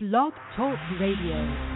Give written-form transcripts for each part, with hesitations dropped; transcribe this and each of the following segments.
Blog Talk Radio.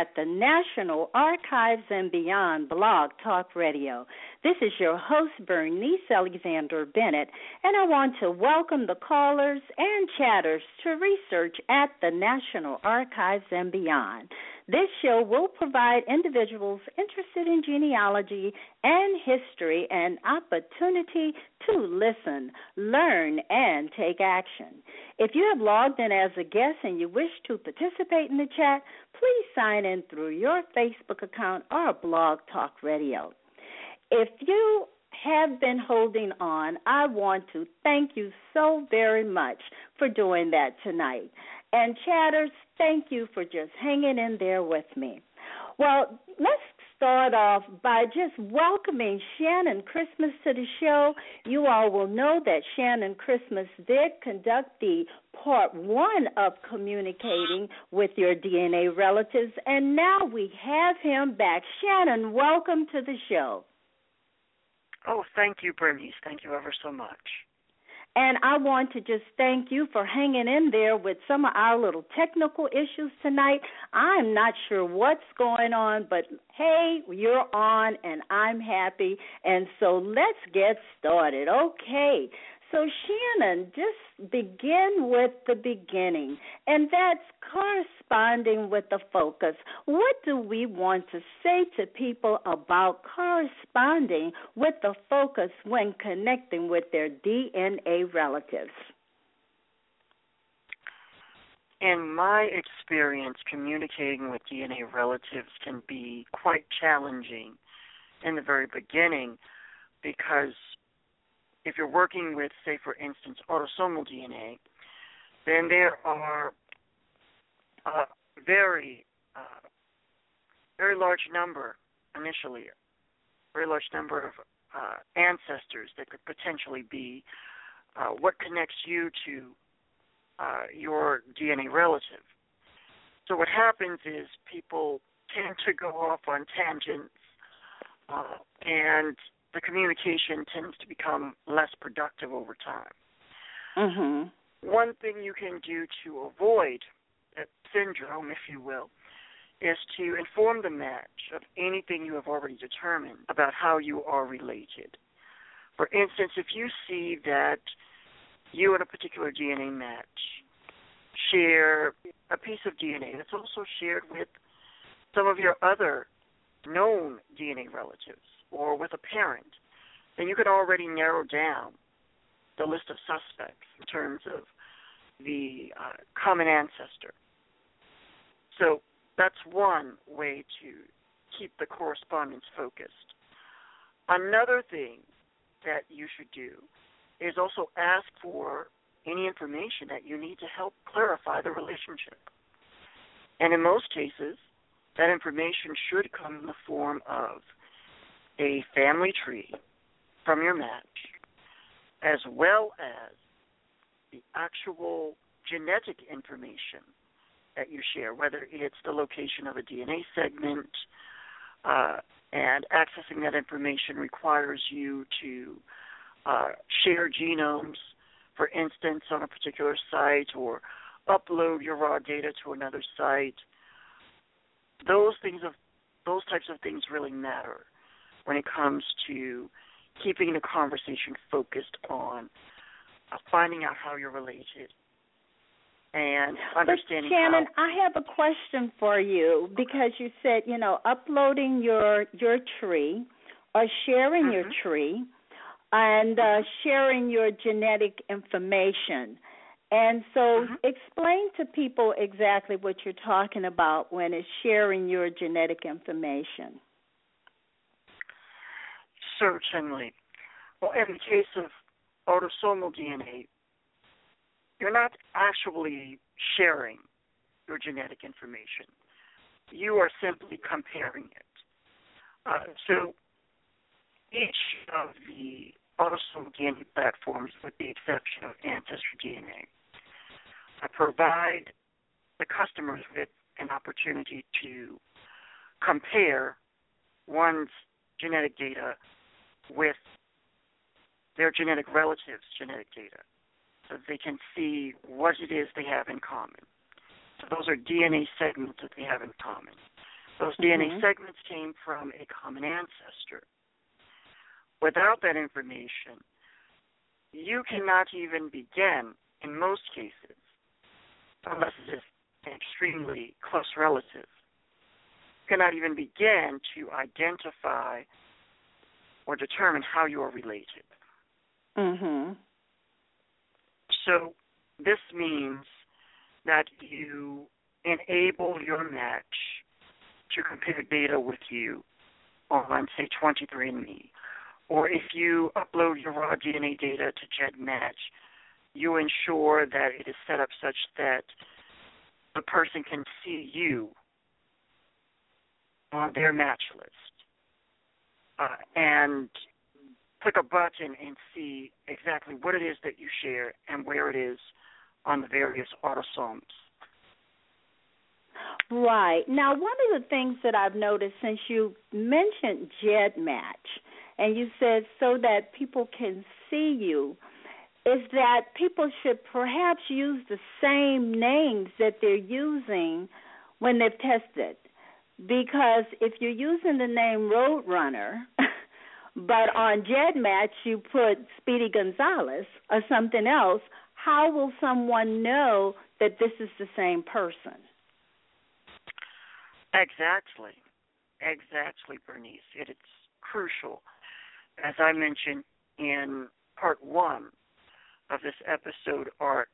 At the National Archives and Beyond Blog Talk Radio. This is your host, Bernice Alexander Bennett, and I want to welcome the callers and chatters to research at the National Archives and Beyond. This show will provide individuals interested in genealogy and history an opportunity to listen, learn, and take action. If you have logged in as a guest and you wish to participate in the chat, please sign in through your Facebook account or Blog Talk Radio. If you have been holding on, I want to thank you so very much for doing that tonight. And chatters, thank you for just hanging in there with me. Well, let's start off by just welcoming Shannon Christmas to the show. You all will know that Shannon Christmas did conduct the part one of communicating with your DNA relatives, and now we have him back. Shannon, welcome to the show. Oh, thank you, Bernice. Thank you ever so much. And I want to just thank you for hanging in there with some of our little technical issues tonight. I'm not sure what's going on, but hey, you're on, and I'm happy. And so let's get started. Okay. So, Shannon, just begin with the beginning, and that's corresponding with the focus. What do we want to say to people about corresponding with the focus when connecting with their DNA relatives? In my experience, communicating with DNA relatives can be quite challenging in the very beginning because if you're working with, say, for instance, autosomal DNA, then there are a very large number initially, ancestors that could potentially be what connects you to your DNA relative. So what happens is people tend to go off on tangents and the communication tends to become less productive over time. Mm-hmm. One thing you can do to avoid that syndrome, if you will, is to inform the match of anything you have already determined about how you are related. For instance, if you see that you and a particular DNA match share a piece of DNA that's also shared with some of your other known DNA relatives, or with a parent, then you could already narrow down the list of suspects in terms of the common ancestor. So that's one way to keep the correspondence focused. Another thing that you should do is also ask for any information that you need to help clarify the relationship. And in most cases, that information should come in the form of a family tree from your match, as well as the actual genetic information that you share, whether it's the location of a DNA segment, and accessing that information requires you to share genomes, for instance, on a particular site, or upload your raw data to another site. Those types of things really matter when it comes to keeping the conversation focused on finding out how you're related and understanding. But Shannon, I have a question for you, because you said, you know, uploading your tree or sharing your tree and sharing your genetic information. And so explain to people exactly what you're talking about when it's sharing your genetic information. Certainly. Well, in the case of autosomal DNA, you're not actually sharing your genetic information. You are simply comparing it. So each of the autosomal DNA platforms, with the exception of Ancestry DNA, provide the customers with an opportunity to compare one's genetic data with their genetic relatives' genetic data, so they can see what it is they have in common. So those are DNA segments that they have in common. Those DNA segments came from a common ancestor. Without that information, you cannot even begin, in most cases, unless it is an extremely close relative, cannot even begin to identify or determine how you are related. So this means that you enable your match to compare data with you on, say, 23andMe. Or if you upload your raw DNA data to GEDmatch, you ensure that it is set up such that the person can see you on their match list and click a button and see exactly what it is that you share and where it is on the various autosomes. Right. Now, one of the things that I've noticed since you mentioned GEDmatch, and you said so that people can see you, is that people should perhaps use the same names that they're using when they've tested. Because if you're using the name Roadrunner, but on GEDmatch you put Speedy Gonzalez or something else, how will someone know that this is the same person? Exactly. Exactly, Bernice. It's crucial. As I mentioned in part one of this episode arc,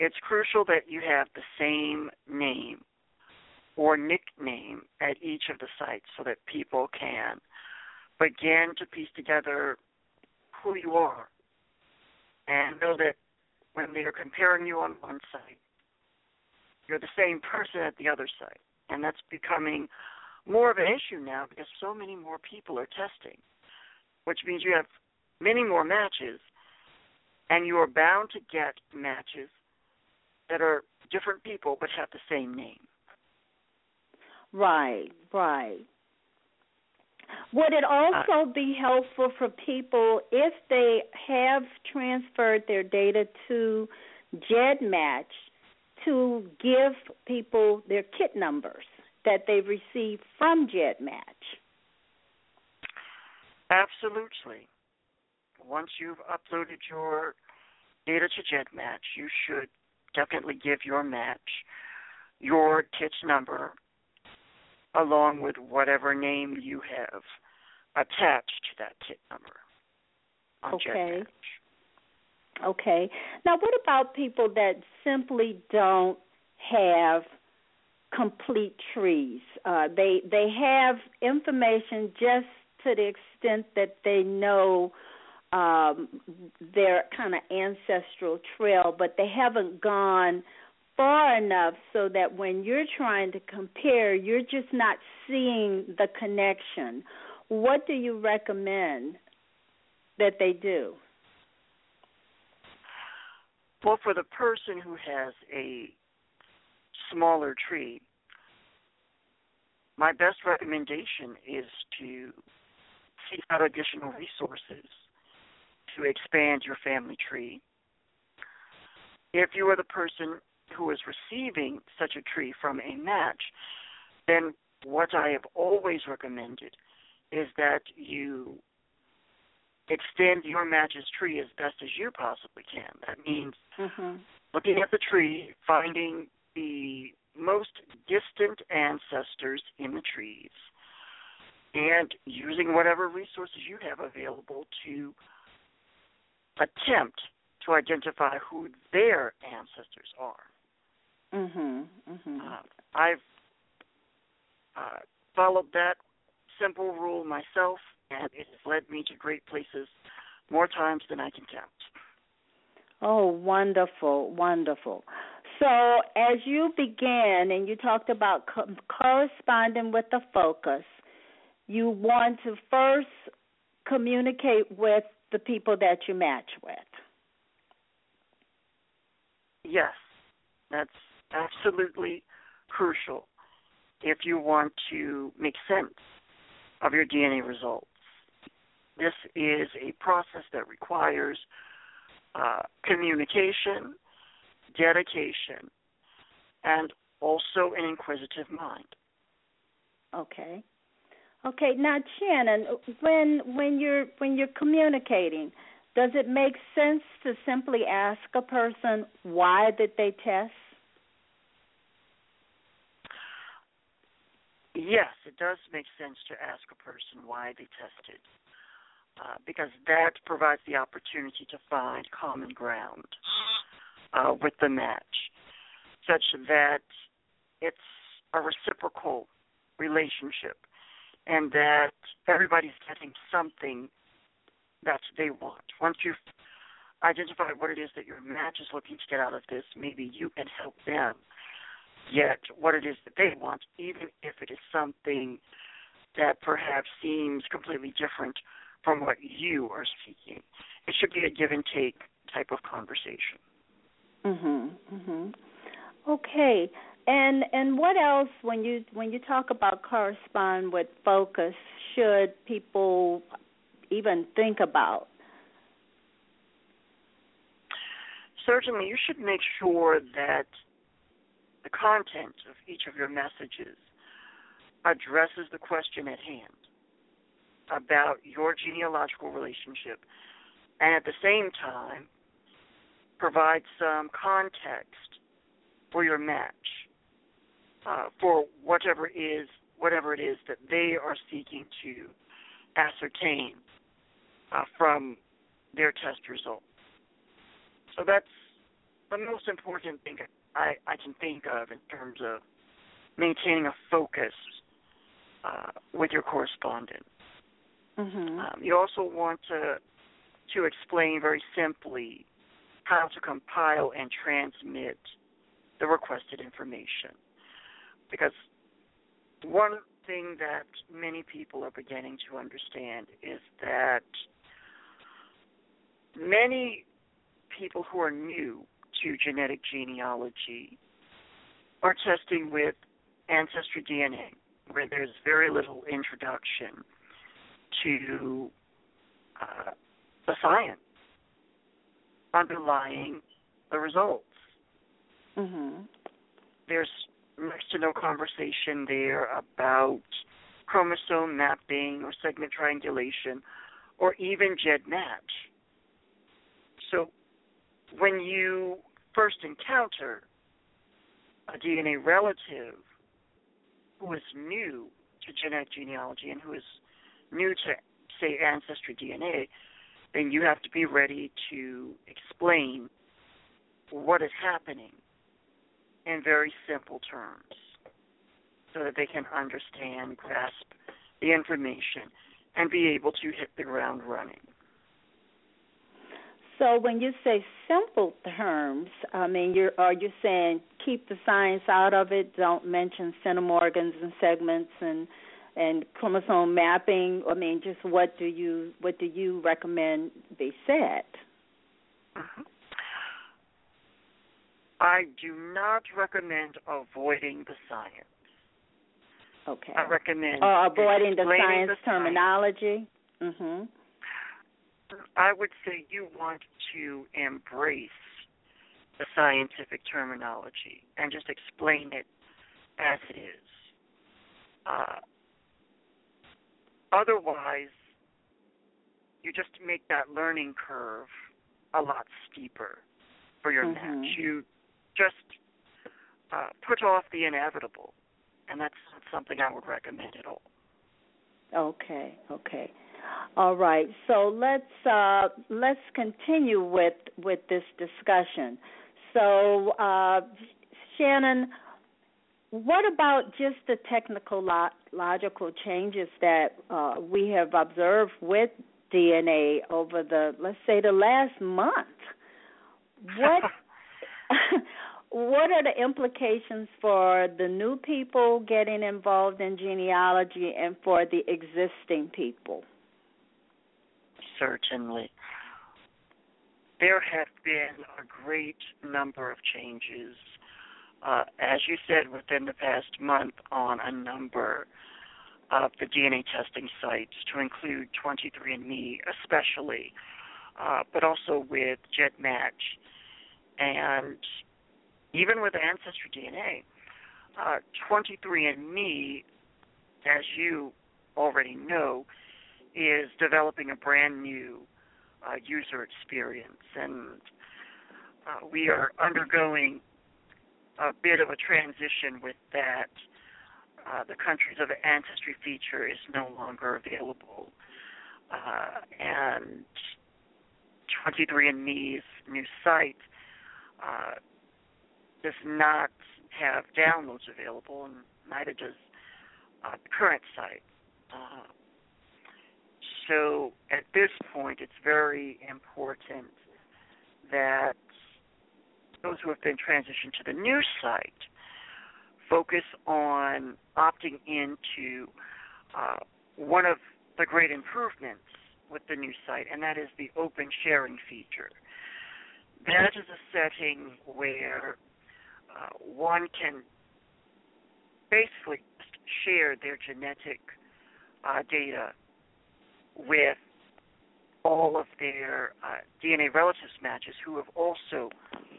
it's crucial that you have the same name or nickname at each of the sites so that people can begin to piece together who you are and know that when they are comparing you on one site, you're the same person at the other site. And that's becoming more of an issue now because so many more people are testing, which means you have many more matches, and you are bound to get matches that are different people but have the same name. Right, right. Would it also be helpful for people if they have transferred their data to GEDmatch to give people their kit numbers that they've received from GEDmatch? Absolutely. Once you've uploaded your data to GEDmatch, you should definitely give your match your kit number along with whatever name you have attached to that kit number on GEDmatch. Okay. Now, what about people that simply don't have complete trees? They have information just to the extent that they know their kind of ancestral trail, but they haven't gone far enough so that when you're trying to compare, you're just not seeing the connection. What do you recommend that they do? Well, for the person who has a smaller tree, my best recommendation is to seek out additional resources to expand your family tree. If you are the person who is receiving such a tree from a match, then what I have always recommended is that you extend your match's tree as best as you possibly can. That means looking at the tree, finding the most distant ancestors in the trees, and using whatever resources you have available to attempt to identify who their ancestors are. I've followed that simple rule myself, and it has led me to great places more times than I can count. Oh, wonderful, wonderful. So as you began and you talked about corresponding with the focus, you want to first communicate with the people that you match with. Yes, that's absolutely crucial if you want to make sense of your DNA results. This is a process that requires communication, dedication, and also an inquisitive mind. Okay. Okay, now Shannon, when you're communicating, does it make sense to simply ask a person why did they test? Yes, it does make sense to ask a person why they tested, because that provides the opportunity to find common ground with the match, such that it's a reciprocal relationship and that everybody's getting something that they want. Once you've identified what it is that your match is looking to get out of this, maybe you can help them get what it is that they want, even if it is something that perhaps seems completely different from what you are seeking. It should be a give-and-take type of conversation. Okay. And what else, when you talk about correspond with focus, should people even think about? Certainly, you should make sure that the content of each of your messages addresses the question at hand about your genealogical relationship, and at the same time provide some context for your match, for whatever it is that they are seeking to ascertain from their test results. So that's the most important thing I can think of in terms of maintaining a focus with your correspondent. You also want to explain very simply how to compile and transmit the requested information, because one thing that many people are beginning to understand is that many people who are new to genetic genealogy are testing with Ancestry DNA, where there's very little introduction to the science underlying the results. There's next to no conversation there about chromosome mapping or segment triangulation or even GEDmatch. So when you first encounter a DNA relative who is new to genetic genealogy and who is new to, say, Ancestry DNA, then you have to be ready to explain what is happening in very simple terms so that they can understand, grasp the information, and be able to hit the ground running. So when you say simple terms, I mean, are you saying keep the science out of it, don't mention centimorgans and segments and chromosome mapping? I mean, just what do you recommend be said? I do not recommend avoiding the science. Okay. I recommend avoiding the science terminology. I would say you want to embrace the scientific terminology and just explain it as it is. Otherwise, you just make that learning curve a lot steeper for your match. You just put off the inevitable, and that's not something I would recommend at all. Okay, okay. All right, so let's continue with this discussion. So, Shannon, what about just the technical logical changes that we have observed with DNA over the, let's say, the last month? What are the implications for the new people getting involved in genealogy and for the existing people? Certainly. There have been a great number of changes, as you said, within the past month on a number of the DNA testing sites, to include 23andMe especially, but also with GEDmatch and even with Ancestry DNA. 23andMe, as you already know, is developing a brand new user experience. And we are undergoing a bit of a transition with that. The countries of the Ancestry feature is no longer available. And 23andMe's new site does not have downloads available, and neither does the current site. So at this point, it's very important that those who have been transitioned to the new site focus on opting into one of the great improvements with the new site, and that is the open sharing feature. That is a setting where one can basically share their genetic data with all of their DNA relatives matches who have also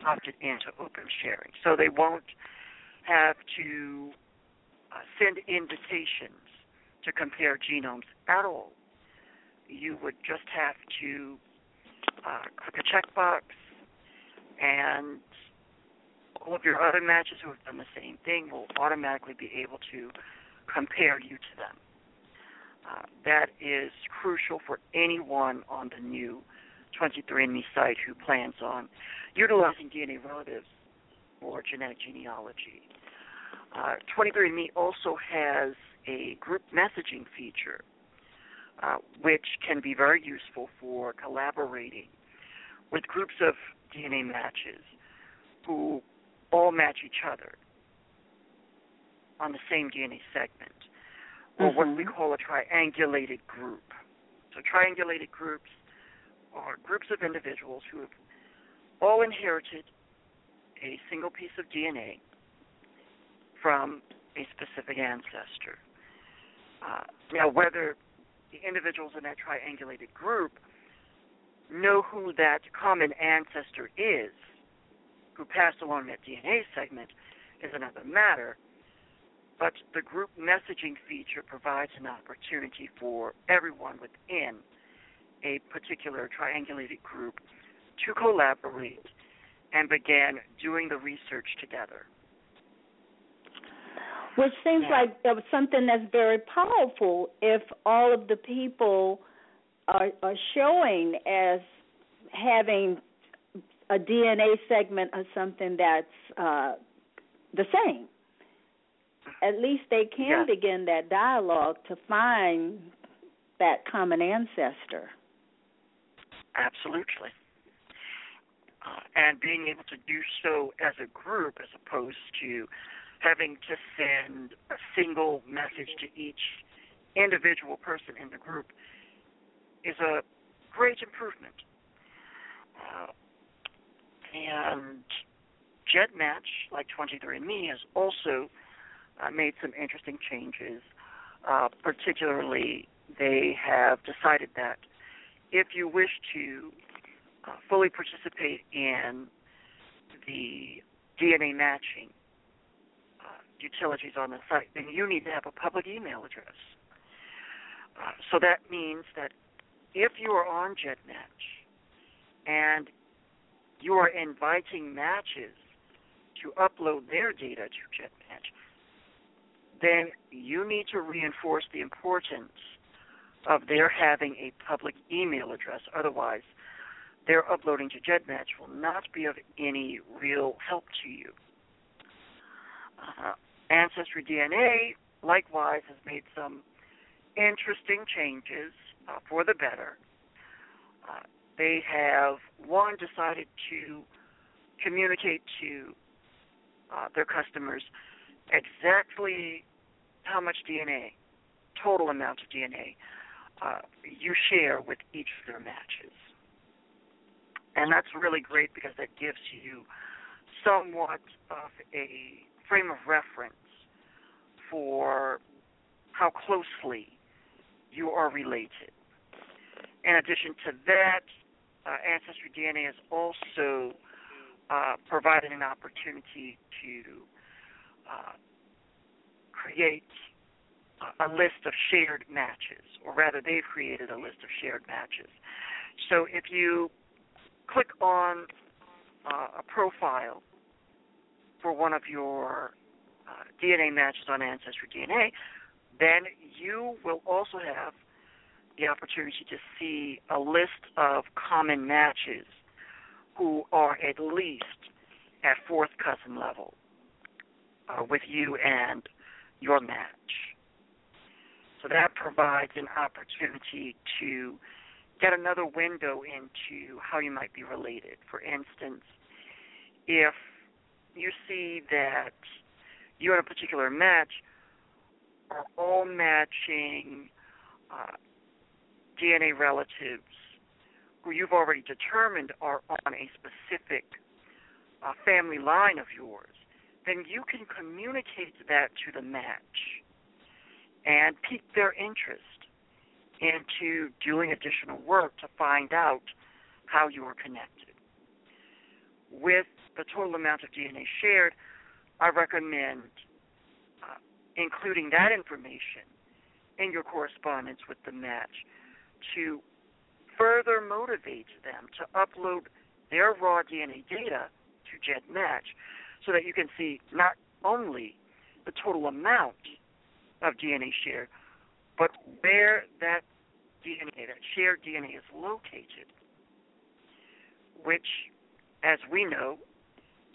opted into open sharing. So they won't have to send invitations to compare genomes at all. You would just have to click a checkbox, and all of your other matches who have done the same thing will automatically be able to compare you to them. That is crucial for anyone on the new 23andMe site who plans on utilizing DNA relatives or genetic genealogy. 23andMe also has a group messaging feature, which can be very useful for collaborating with groups of DNA matches who all match each other on the same DNA segment, or what we call a triangulated group. So triangulated groups are groups of individuals who have all inherited a single piece of DNA from a specific ancestor. Now, whether the individuals in that triangulated group know who that common ancestor is who passed along that DNA segment is another matter, but the group messaging feature provides an opportunity for everyone within a particular triangulated group to collaborate and begin doing the research together. Which seems like something that's very powerful if all of the people are showing as having a DNA segment or something that's the same. At least they can begin that dialogue to find that common ancestor. Absolutely. And being able to do so as a group as opposed to having to send a single message to each individual person in the group is a great improvement. And GEDmatch, like 23andMe, has also made some interesting changes. Particularly, they have decided that if you wish to fully participate in the DNA matching utilities on the site, then you need to have a public email address. So that means that if you are on GEDmatch and you are inviting matches to upload their data to GEDmatch, then you need to reinforce the importance of their having a public email address. Otherwise, their uploading to GEDmatch will not be of any real help to you. Ancestry DNA, likewise, has made some interesting changes for the better. They have, one, decided to communicate to their customers exactly how much DNA, total amount of DNA, you share with each of their matches. And that's really great because that gives you somewhat of a frame of reference for how closely you are related. In addition to that, Ancestry DNA has also provided an opportunity to create a list of shared matches, or rather they've created a list of shared matches. So if you click on a profile for one of your DNA matches on Ancestry DNA, then you will also have the opportunity to see a list of common matches who are at least at fourth cousin level with you and your match. So that provides an opportunity to get another window into how you might be related. For instance, if you see that you and a particular match are all matching DNA relatives who you've already determined are on a specific family line of yours, then you can communicate that to the match and pique their interest into doing additional work to find out how you are connected. With the total amount of DNA shared, I recommend including that information in your correspondence with the match to further motivate them to upload their raw DNA data to GEDmatch so that you can see not only the total amount of DNA shared, but where that DNA, that shared DNA, is located, which, as we know,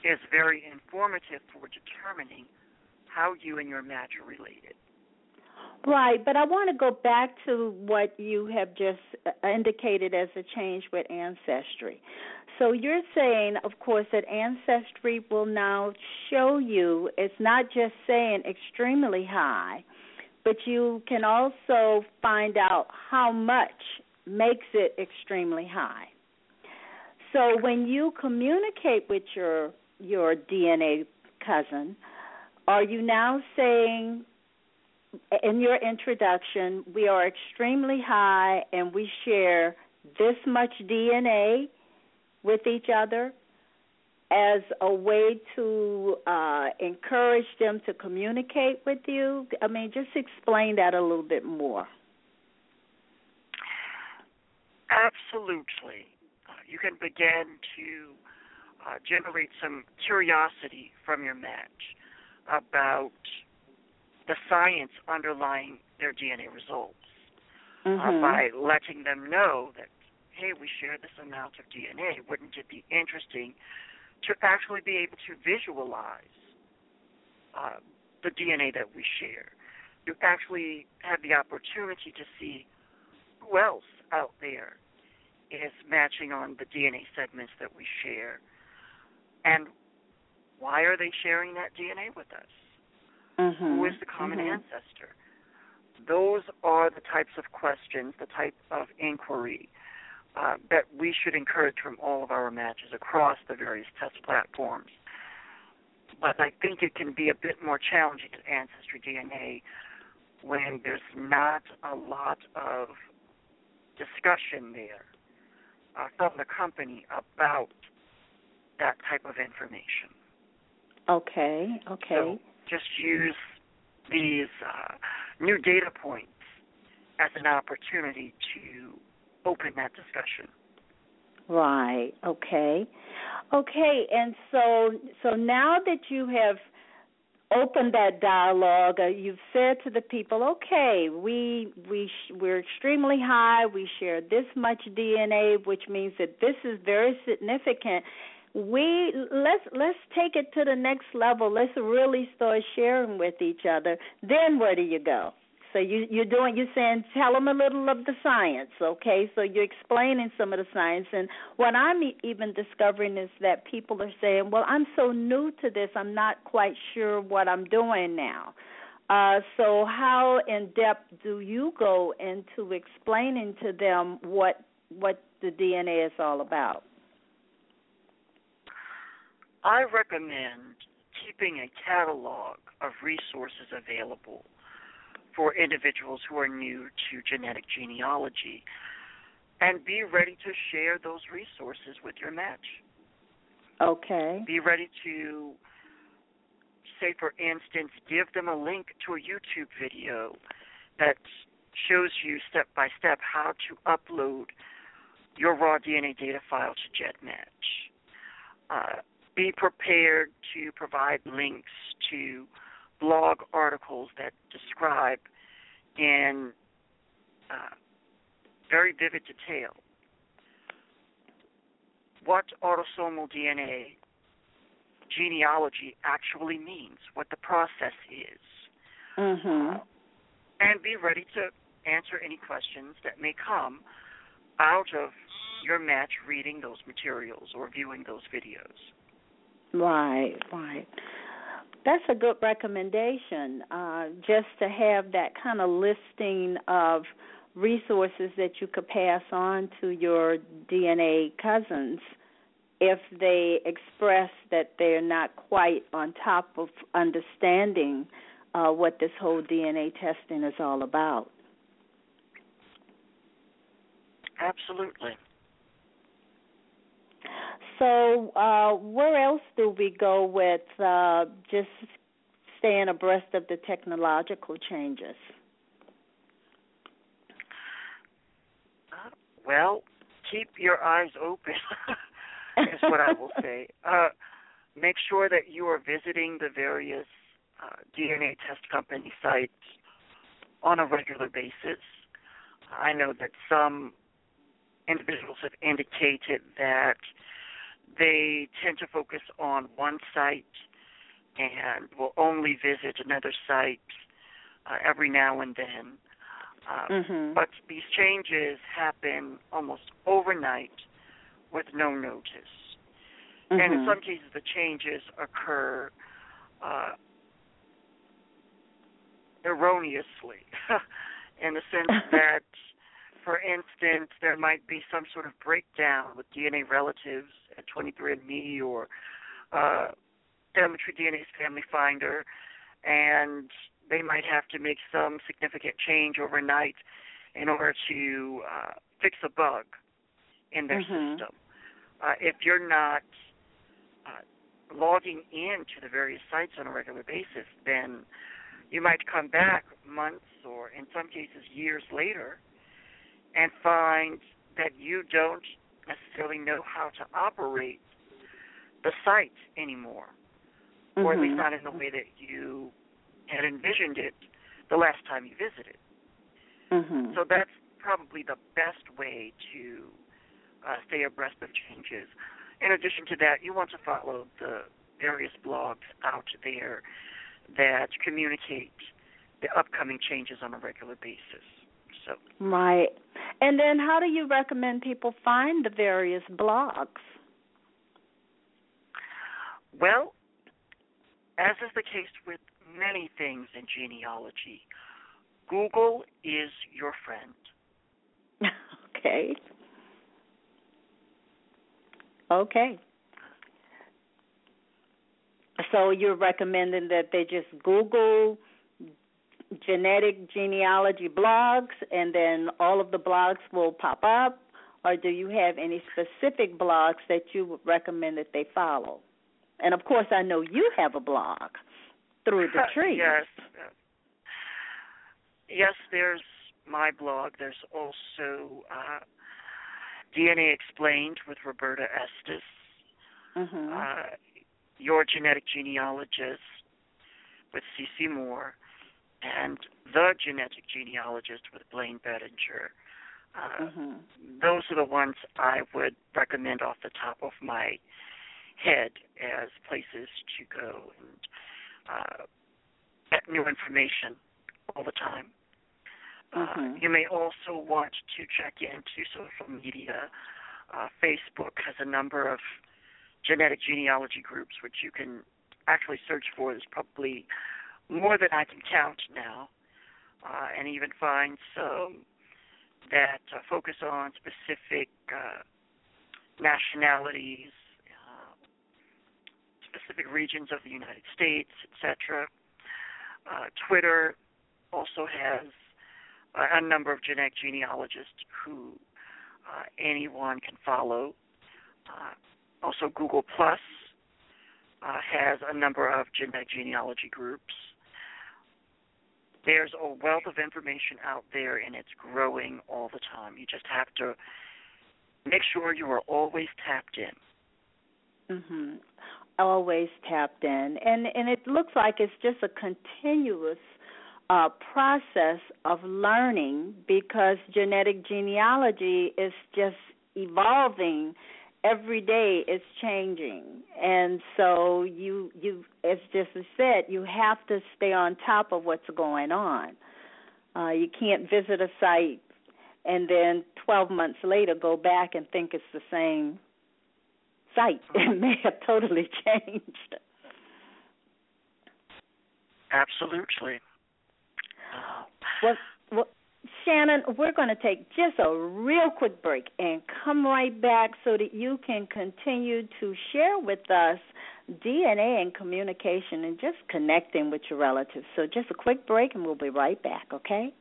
is very informative for determining how you and your match are related. Right, but I want to go back to what you have just indicated as a change with Ancestry. So you're saying, of course, that Ancestry will now show you, it's not just saying extremely high, but you can also find out how much makes it extremely high. So when you communicate with your DNA cousin, are you now saying in your introduction, we are extremely high and we share this much DNA with each other, as a way to encourage them to communicate with you? I mean, just explain that a little bit more. Absolutely. You can begin to generate some curiosity from your match about the science underlying their DNA results by letting them know that, hey, we share this amount of DNA. Wouldn't it be interesting to actually be able to visualize the DNA that we share? You actually have the opportunity to see who else out there is matching on the DNA segments that we share, and why are they sharing that DNA with us? Who is the common ancestor? Those are the types of questions, the type of inquiry that we should encourage from all of our matches across the various test platforms. But I think it can be a bit more challenging to Ancestry DNA when there's not a lot of discussion there from the company about that type of information. Okay. So just use these new data points as an opportunity to open that discussion. Right. Okay. Okay. And so now that you have opened that dialogue, you've said to the people, okay, we're extremely high. We share this much DNA, which means that this is very significant. Let's take it to the next level. Let's really start sharing with each other. Then where do you go? So you're saying tell them a little of the science, okay? So you're explaining some of the science, and what I'm even discovering is that people are saying, well, I'm so new to this, I'm not quite sure what I'm doing now. So how in depth do you go into explaining to them what the DNA is all about? I recommend keeping a catalog of resources available for individuals who are new to genetic genealogy, and be ready to share those resources with your match. Okay. Be ready to, say, for instance, give them a link to a YouTube video that shows you step by step how to upload your raw DNA data file to GEDmatch. Be prepared to provide links to blog articles that describe in very vivid detail what autosomal DNA genealogy actually means, what the process is, and be ready to answer any questions that may come out of your match reading those materials or viewing those videos. Right, right. That's a good recommendation, just to have that kind of listing of resources that you could pass on to your DNA cousins if they express that they're not quite on top of understanding what this whole DNA testing is all about. Absolutely. So where else do we go with just staying abreast of the technological changes? Well, keep your eyes open is what I will say. Make sure that you are visiting the various DNA test company sites on a regular basis. I know that some individuals have indicated that they tend to focus on one site and will only visit another site every now and then. But these changes happen almost overnight with no notice. And in some cases, the changes occur erroneously in the sense that, for instance, there might be some sort of breakdown with DNA relatives at 23andMe or Telemetry DNA's Family Finder, and they might have to make some significant change overnight in order to fix a bug in their system. If you're not logging in to the various sites on a regular basis, then you might come back months or in some cases years later and find that you don't necessarily know how to operate the site anymore, or at least not in the way that you had envisioned it the last time you visited. So that's probably the best way to stay abreast of changes. In addition to that, you want to follow the various blogs out there that communicate the upcoming changes on a regular basis. So. Right. And then how do you recommend people find the various blogs? Well, as is the case with many things in genealogy, Google is your friend. Okay. Okay. So you're recommending that they just Google genetic genealogy blogs, and then all of the blogs will pop up, or do you have any specific blogs that you would recommend that they follow? And, of course, I know you have a blog, Through the Trees. Yes, there's my blog. There's also DNA Explained with Roberta Estes, mm-hmm. Your Genetic Genealogist with CeCe Moore, and The Genetic Genealogist with Blaine Bettinger. Mm-hmm. Those are the ones I would recommend off the top of my head as places to go and get new information all the time. Mm-hmm. You may also want to check into social media. Facebook has a number of genetic genealogy groups, which you can actually search for. There's probably more than I can count now, and even find some that focus on specific nationalities, specific regions of the United States, etc. Twitter also has a number of genetic genealogists who anyone can follow. Also, Google Plus has a number of genetic genealogy groups. There's a wealth of information out there, and it's growing all the time. You just have to make sure you are always tapped in. Mm-hmm. Always tapped in. And it looks like it's just a continuous process of learning, because genetic genealogy is just evolving. Every day it's changing, and so you as just said, you have to stay on top of what's going on. You can't visit a site and then 12 months later go back and think it's the same site. It may have totally changed. Absolutely. Well, Shannon, we're going to take just a real quick break and come right back so that you can continue to share with us DNA and communication and just connecting with your relatives. So just a quick break, and we'll be right back, okay?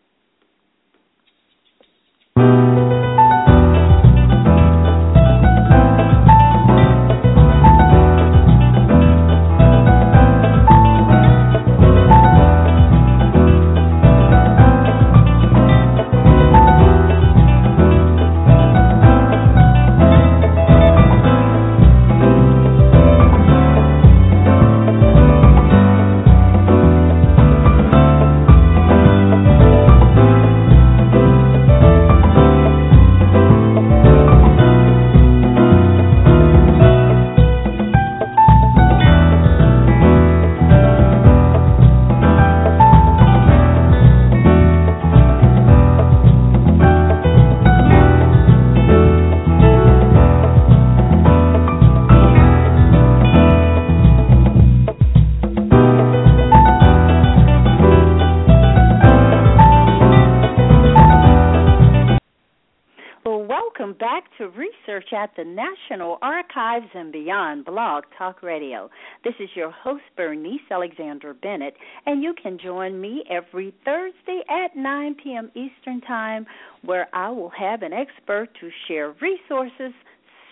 Research at the National Archives and Beyond Blog Talk Radio. This is your host, Bernice Alexander Bennett, and you can join me every Thursday at 9 p.m. Eastern Time, where I will have an expert to share resources,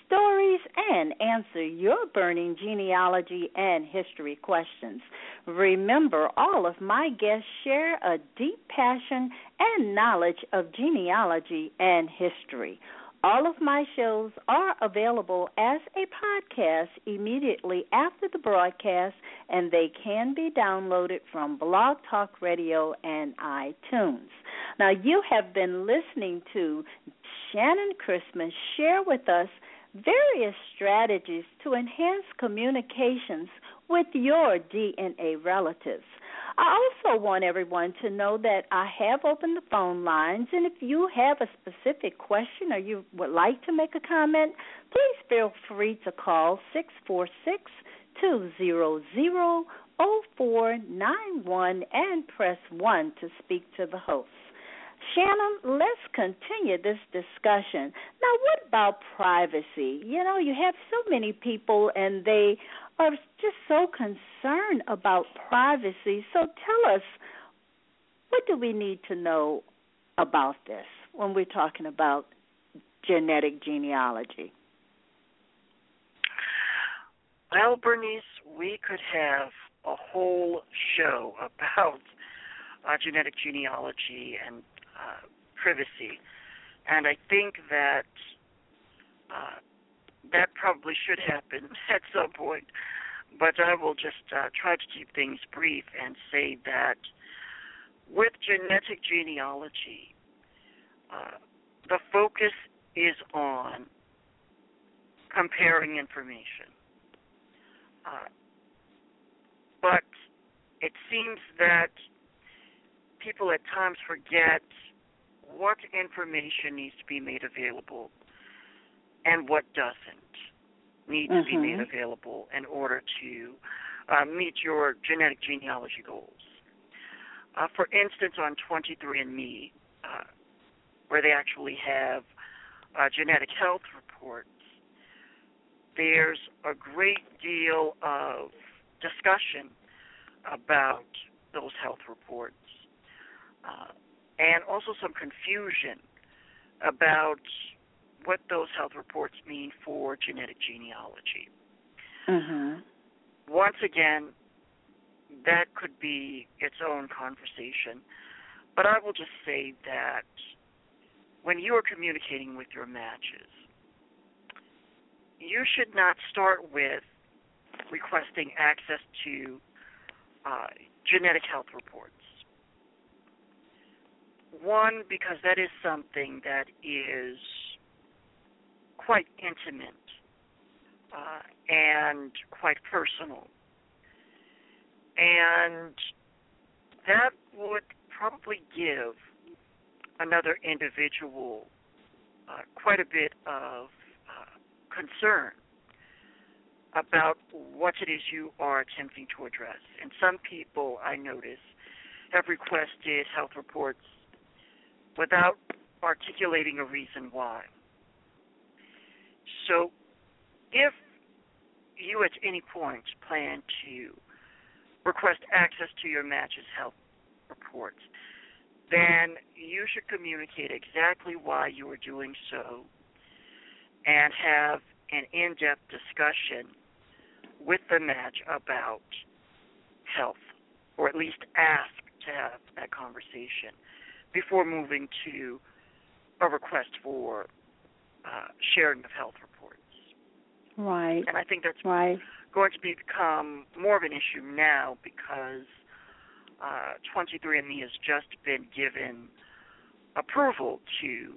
stories, and answer your burning genealogy and history questions. Remember, all of my guests share a deep passion and knowledge of genealogy and history. All of my shows are available as a podcast immediately after the broadcast, and they can be downloaded from Blog Talk Radio and iTunes. Now, you have been listening to Shannon Christmas share with us various strategies to enhance communications with your DNA relatives. I also want everyone to know that I have opened the phone lines, and if you have a specific question or you would like to make a comment, please feel free to call 646-200-0491 and press 1 to speak to the host. Shannon, let's continue this discussion. Now, what about privacy? You know, you have so many people, and they are just so concerned about privacy. So tell us, what do we need to know about this when we're talking about genetic genealogy? Well, Bernice, we could have a whole show about genetic genealogy and privacy. And I think that that probably should happen at some point. But I will just try to keep things brief and say that with genetic genealogy, the focus is on comparing information. But it seems that people at times forget what information needs to be made available and what doesn't need to be made available in order to meet your genetic genealogy goals. For instance, on 23andMe, where they actually have genetic health reports, there's a great deal of discussion about those health reports and also some confusion about what those health reports mean for genetic genealogy. Once again, that could be its own conversation, but I will just say that when you are communicating with your matches, you should not start with requesting access to genetic health reports. One, because that is something that is quite intimate and quite personal. And that would probably give another individual quite a bit of concern about what it is you are attempting to address. And some people, I notice, have requested health reports without articulating a reason why. So if you at any point plan to request access to your match's health reports, then you should communicate exactly why you are doing so and have an in-depth discussion with the match about health, or at least ask to have that conversation before moving to a request for sharing of health reports. Right. And I think that's going to become more of an issue now because 23andMe has just been given approval to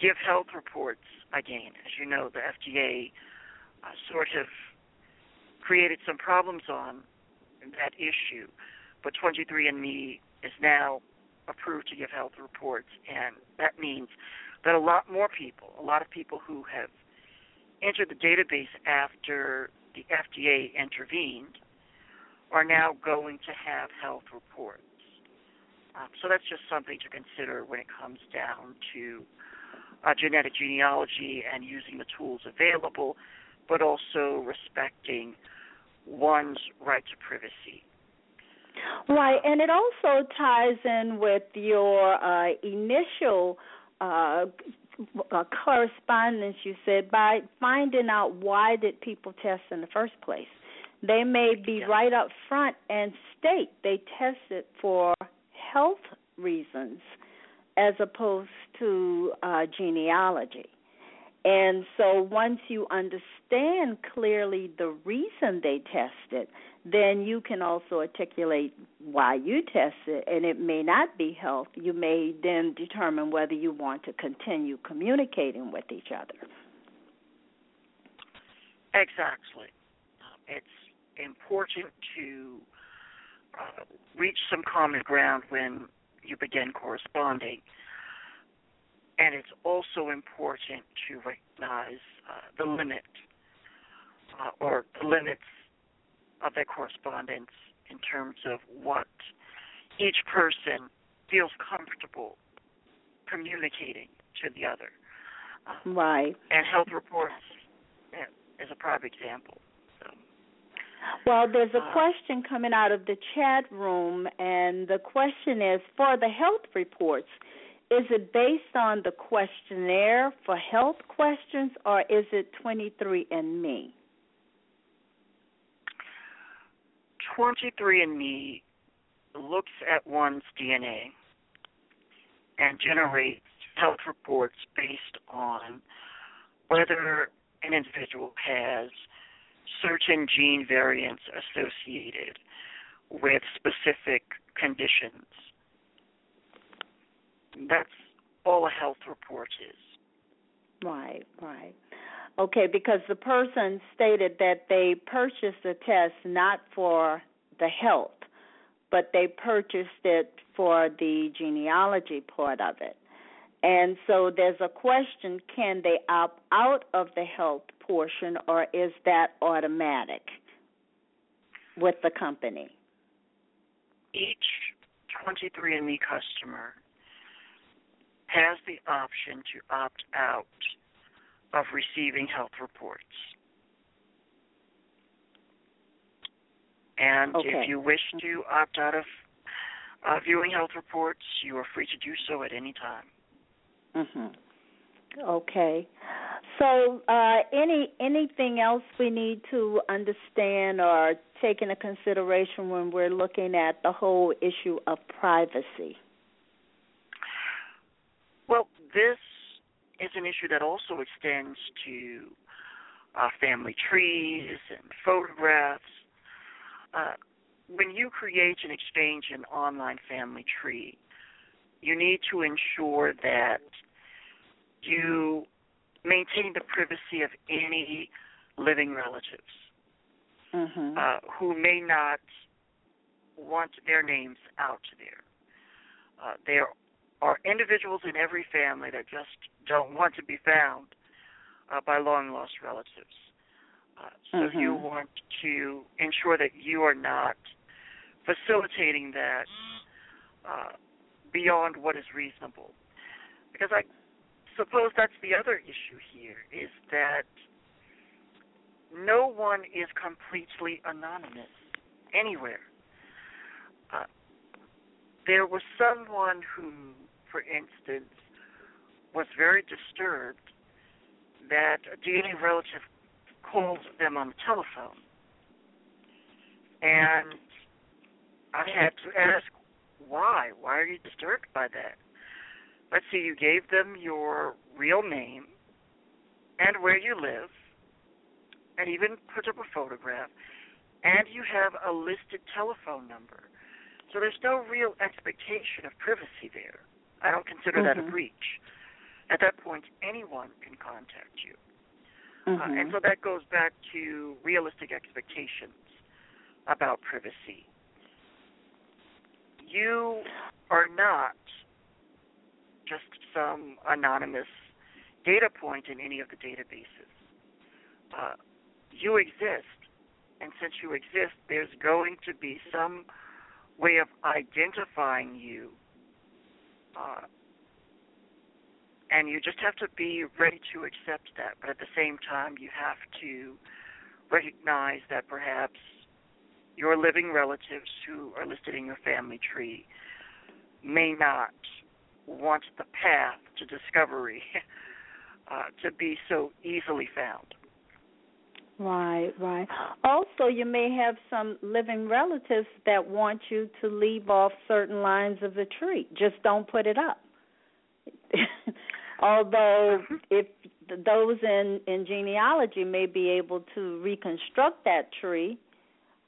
give health reports again. As you know, the FDA sort of created some problems on that issue, but 23andMe is now approved to give health reports, and that means that a lot of people who have entered the database after the FDA intervened are now going to have health reports. So that's just something to consider when it comes down to genetic genealogy and using the tools available, but also respecting one's right to privacy. Right, and it also ties in with your initial correspondence, you said, by finding out why did people test in the first place. They may be right up front and state they tested for health reasons as opposed to genealogy. And so once you understand clearly the reason they tested, then you can also articulate why you tested, and it may not be health. You may then determine whether you want to continue communicating with each other. Exactly. It's important to reach some common ground when you begin corresponding. And it's also important to recognize the limit or the limits of their correspondence in terms of what each person feels comfortable communicating to the other. Right. And health reports is a prime example. Well, there's a question coming out of the chat room, and the question is, for the health reports, is it based on the questionnaire for health questions, or is it 23andMe? 23andMe looks at one's DNA and generates health reports based on whether an individual has certain gene variants associated with specific conditions. That's all a health report is. Right, right. Okay, because the person stated that they purchased the test not for the health, but they purchased it for the genealogy part of it. And so there's a question, can they opt out of the health portion, or is that automatic with the company? Each 23andMe customer has the option to opt out of receiving health reports. And if you wish to opt out of viewing health reports, you are free to do so at any time. Mm-hmm. Okay. So anything else we need to understand or take into consideration when we're looking at the whole issue of privacy? Well, this is an issue that also extends to family trees and photographs. When you create and exchange an online family tree, you need to ensure that you maintain the privacy of any living relatives who may not want their names out there. There are individuals in every family that just don't want to be found by long-lost relatives. So you want to ensure that you are not facilitating that beyond what is reasonable. Because I suppose that's the other issue here, is that no one is completely anonymous anywhere. There was someone who, for instance, was very disturbed that a DNA relative called them on the telephone. And I had to ask, why? Why are you disturbed by that? Let's see, you gave them your real name and where you live, and even put up a photograph, and you have a listed telephone number. So there's no real expectation of privacy there. I don't consider that a breach. At that point, anyone can contact you. And so that goes back to realistic expectations about privacy. You are not just some anonymous data point in any of the databases. You exist, and since you exist, there's going to be some way of identifying you, and you just have to be ready to accept that. But at the same time, you have to recognize that perhaps your living relatives who are listed in your family tree may not want the path to discovery to be so easily found. Right, right. Also, you may have some living relatives that want you to leave off certain lines of the tree. Just don't put it up. Although if those in genealogy may be able to reconstruct that tree,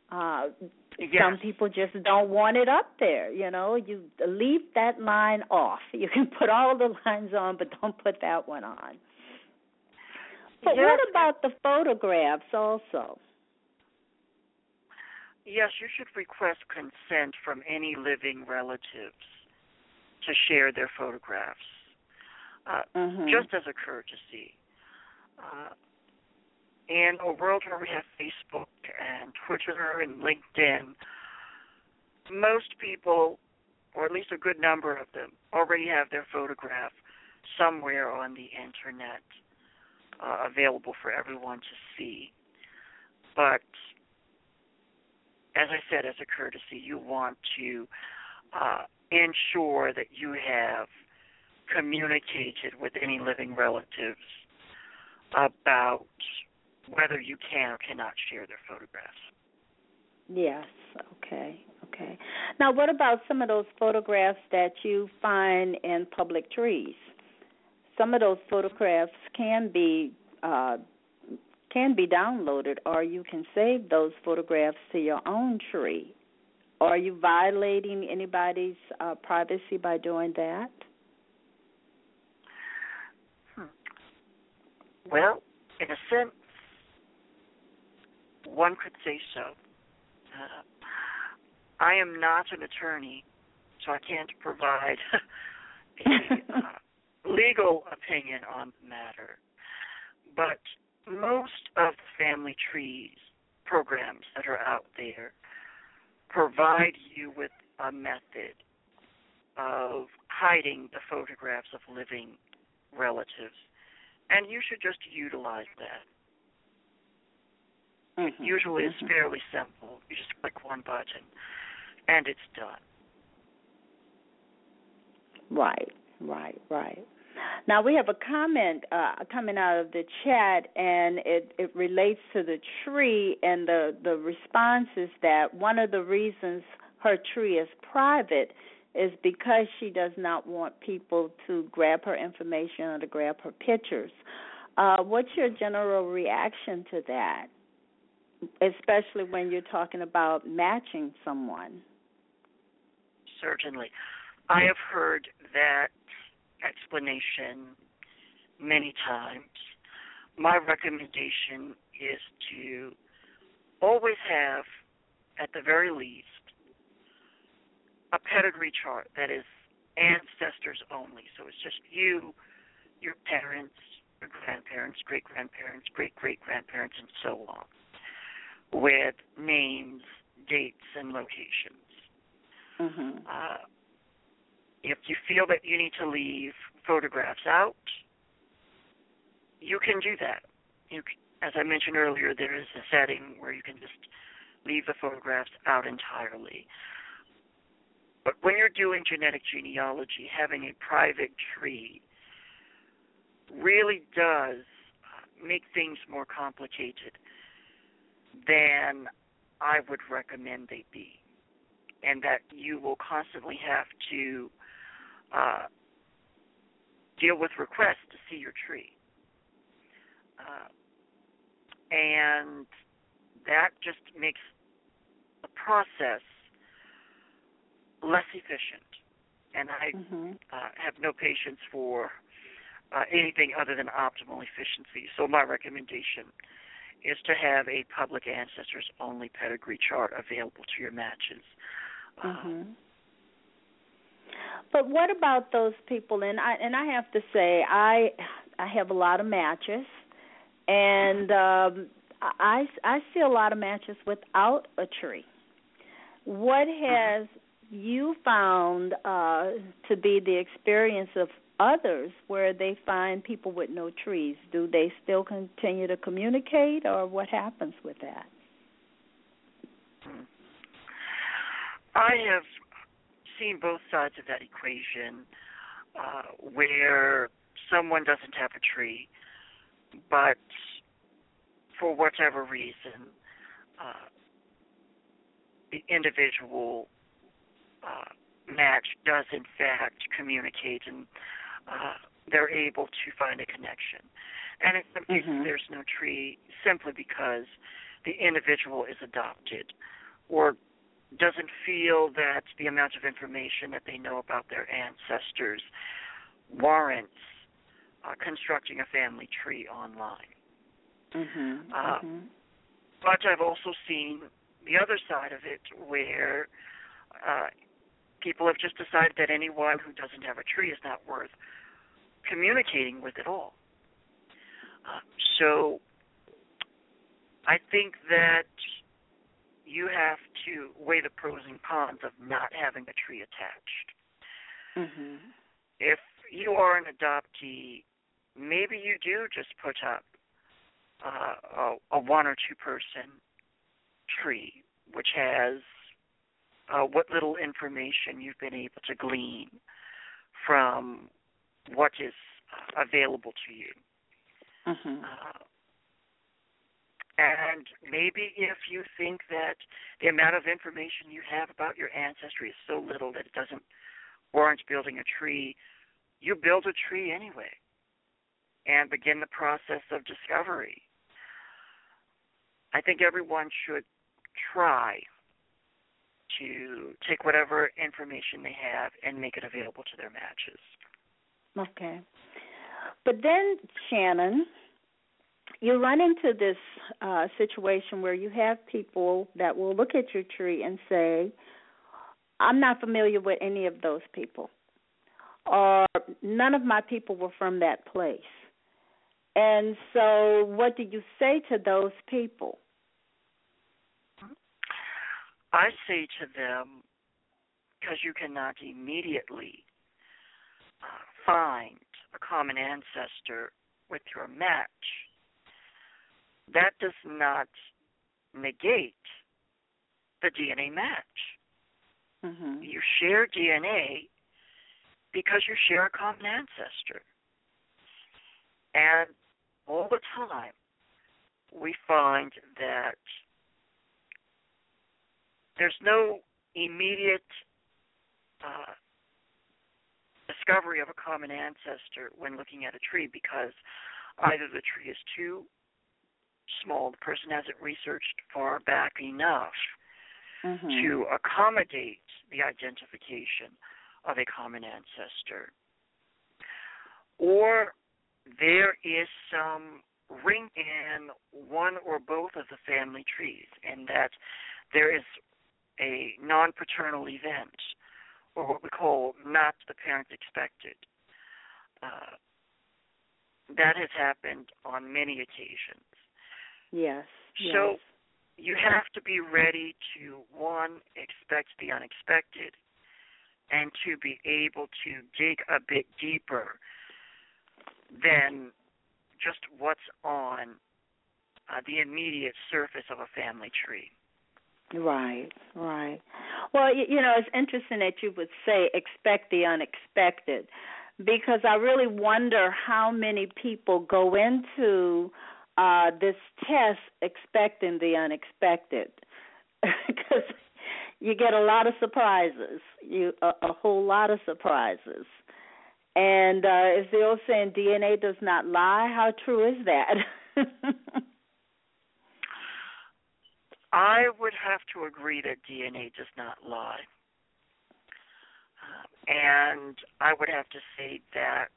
some people just don't want it up there. You know, you leave that line off. You can put all the lines on, but don't put that one on. But what about the photographs also? Yes, you should request consent from any living relatives to share their photographs, just as a courtesy. In a world where we have Facebook and Twitter and LinkedIn, most people, or at least a good number of them, already have their photograph somewhere on the Internet available for everyone to see. But as I said, as a courtesy, you want to ensure that you have communicated with any living relatives about whether you can or cannot share their photographs. Yes, okay, okay. Now, what about some of those photographs that you find in public trees? some of those photographs can be downloaded, or you can save those photographs to your own tree. Are you violating anybody's privacy by doing that? Well, in a sense, one could say so. I am not an attorney, so I can't provide a legal opinion on the matter. But most of the family trees programs that are out there provide you with a method of hiding the photographs of living relatives, and you should just utilize that. Mm-hmm. Usually it's fairly simple. You just click one button, and it's done. Right. Now, we have a comment coming out of the chat, and it relates to the tree, and the response is that one of the reasons her tree is private is because she does not want people to grab her information or to grab her pictures. What's your general reaction to that, especially when you're talking about matching someone? Certainly. I have heard that explanation many times. My recommendation is to always have, at the very least, a pedigree chart that is ancestors only. So it's just you, your parents, your grandparents, great-grandparents, great-great-grandparents, and so on, with names, dates, and locations. Mm-hmm. If you feel that you need to leave photographs out, you can do that. You can, as I mentioned earlier, there is a setting where you can just leave the photographs out entirely. But when you're doing genetic genealogy, having a private tree really does make things more complicated than I would recommend they be, and that you will constantly have to deal with requests to see your tree. And that just makes the process less efficient. And I have no patience for anything other than optimal efficiency. So my recommendation is to have a public ancestors-only pedigree chart available to your matches. But what about those people? And I have to say, I have a lot of matches, and I see a lot of matches without a tree. What has you found to be the experience of others where they find people with no trees? Do they still continue to communicate, or what happens with that? I have seen both sides of that equation, where someone doesn't have a tree, but for whatever reason, the individual match does in fact communicate, and they're able to find a connection. And in some cases, there's no tree simply because the individual is adopted or doesn't feel that the amount of information that they know about their ancestors warrants constructing a family tree online. But I've also seen the other side of it where people have just decided that anyone who doesn't have a tree is not worth communicating with at all. So I think that you have to weigh the pros and cons of not having a tree attached. If you are an adoptee, maybe you do just put up a one- or two-person tree, which has what little information you've been able to glean from what is available to you. And maybe if you think that the amount of information you have about your ancestry is so little that it doesn't warrant building a tree, you build a tree anyway. and begin the process of discovery. I think everyone should try to take whatever information they have and make it available to their matches. Okay. But then, Shannon, you run into this situation where you have people that will look at your tree and say, I'm not familiar with any of those people, or none of my people were from that place. And so what do you say to those people? I say to them, because you cannot immediately find a common ancestor with your match, that does not negate the DNA match. Mm-hmm. You share DNA because you share a common ancestor. And all the time, we find that there's no immediate discovery of a common ancestor when looking at a tree, because either the tree is too small, the person hasn't researched far back enough mm-hmm. to accommodate the identification of a common ancestor, or there is some ring in one or both of the family trees, and that there is a non-paternal event, or what we call not the parent expected. That has happened on many occasions. Yes. So you have to be ready to, one, expect the unexpected, and to be able to dig a bit deeper than just what's on the immediate surface of a family tree. Right, right. Well, you know, it's interesting that you would say expect the unexpected, because I really wonder how many people go into this test expecting the unexpected, because you get a lot of surprises, a whole lot of surprises. And as the old saying, DNA does not lie. How true is that? I would have to agree that DNA does not lie. And I would have to say that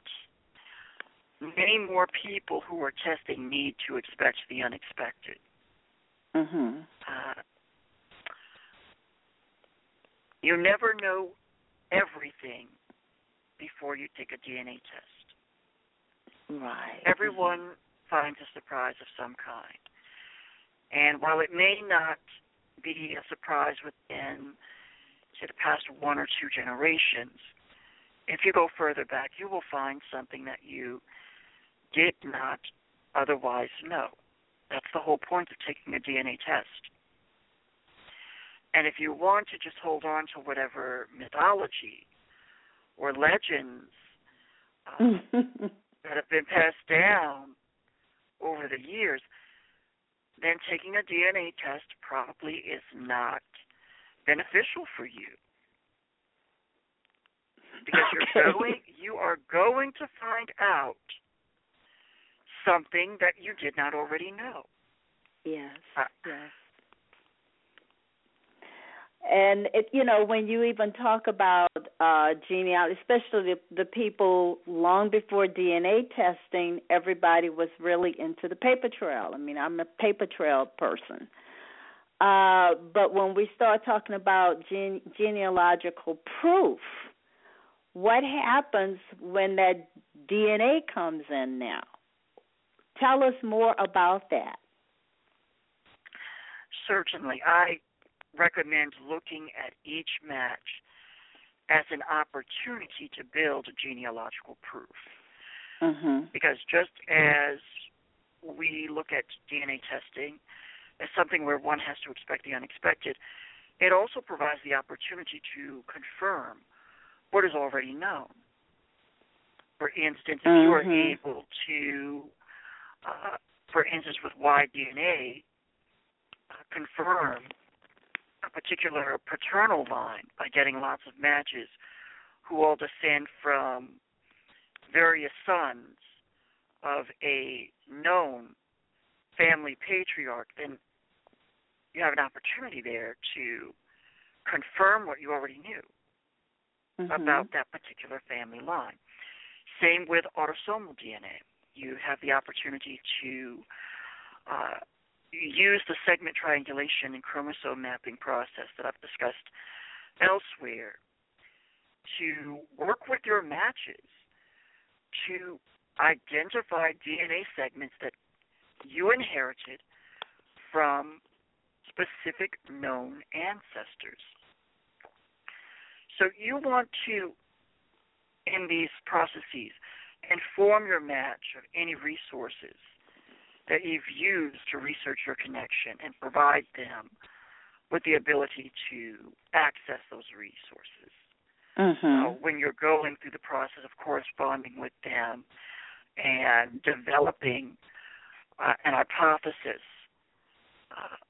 many more people who are testing need to expect the unexpected. Mm-hmm. You never know everything before you take a DNA test. Right. Everyone mm-hmm. finds a surprise of some kind. And while it may not be a surprise within, say, the past one or two generations, if you go further back, you will find something that you did not otherwise know. That's the whole point of taking a DNA test. And if you want to just hold on to whatever mythology or legends that have been passed down over the years, then taking a DNA test probably is not beneficial for you. Because you are going to find out something that you did not already know. Yes, yes. And, you know, when you even talk about genealogy, especially the people long before DNA testing, everybody was really into the paper trail. I mean, I'm a paper trail person. But when we start talking about genealogical proof, what happens when that DNA comes in now? Tell us more about that. Certainly. I recommend looking at each match as an opportunity to build a genealogical proof. Mm-hmm. Because just as we look at DNA testing as something where one has to expect the unexpected, it also provides the opportunity to confirm what is already known. For instance, if mm-hmm. you are able to, for instance, with Y-DNA, confirm a particular paternal line by getting lots of matches who all descend from various sons of a known family patriarch, then you have an opportunity there to confirm what you already knew about that particular family line. Same with autosomal DNA. You have the opportunity to use the segment triangulation and chromosome mapping process that I've discussed elsewhere to work with your matches to identify DNA segments that you inherited from specific known ancestors. So you want to, in these processes, inform your match of any resources that you've used to research your connection and provide them with the ability to access those resources. So when you're going through the process of corresponding with them and developing an hypothesis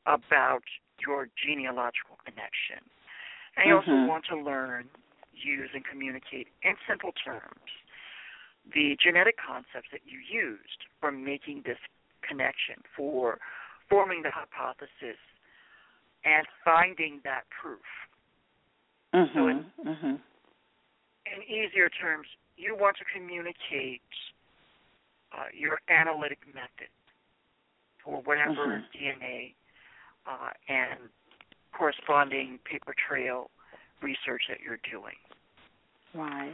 about your genealogical connection. And you also want to learn, use, and communicate in simple terms the genetic concepts that you used for making this connection, for forming the hypothesis and finding that proof. So in easier terms, you want to communicate your analytic method for whatever DNA and corresponding paper trail research that you're doing. Right.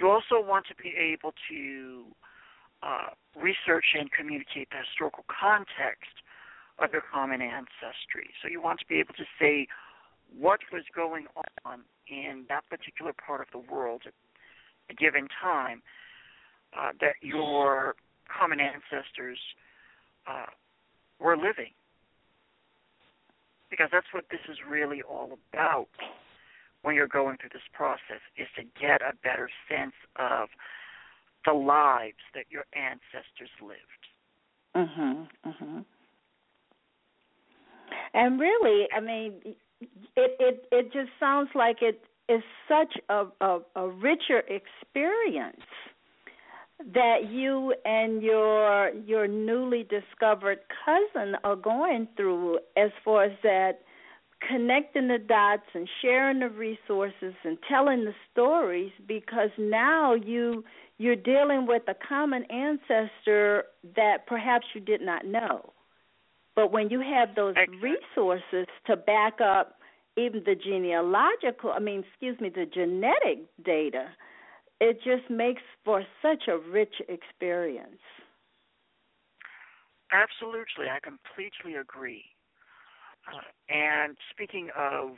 You also want to be able to research and communicate the historical context of your common ancestry. So you want to be able to say what was going on in that particular part of the world at a given time that your common ancestors were living. Because that's what this is really all about when you're going through this process, is to get a better sense of the lives that your ancestors lived. And really, I mean, it just sounds like it is such a richer experience that you and your newly discovered cousin are going through, as far as that connecting the dots and sharing the resources and telling the stories, because now you're dealing with a common ancestor that perhaps you did not know. But when you have those resources to back up even the genetic data, it just makes for such a rich experience. Absolutely. I completely agree. And speaking of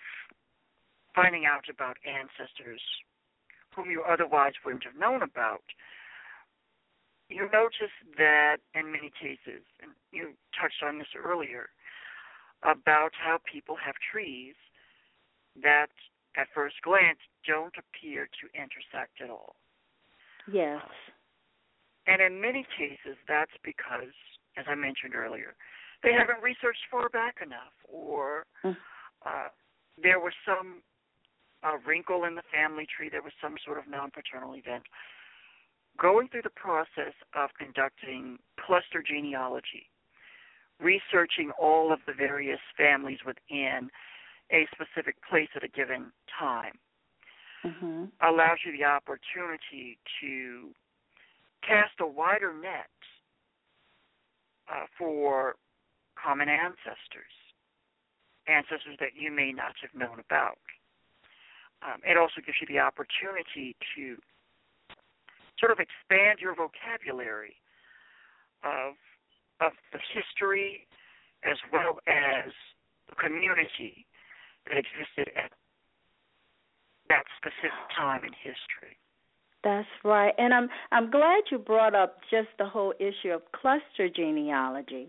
finding out about ancestors whom you otherwise wouldn't have known about, you notice that in many cases, and you touched on this earlier, about how people have trees that at first glance don't appear to intersect at all. Yes. And in many cases, that's because, as I mentioned earlier, they haven't researched far back enough, or there was some wrinkle in the family tree, there was some sort of non-paternal event. Going through the process of conducting cluster genealogy, researching all of the various families within a specific place at a given time, allows you the opportunity to cast a wider net for common ancestors, ancestors that you may not have known about. It also gives you the opportunity to sort of expand your vocabulary of the history as well as the community that existed at that specific time in history. That's right. And I'm glad you brought up just the whole issue of cluster genealogy,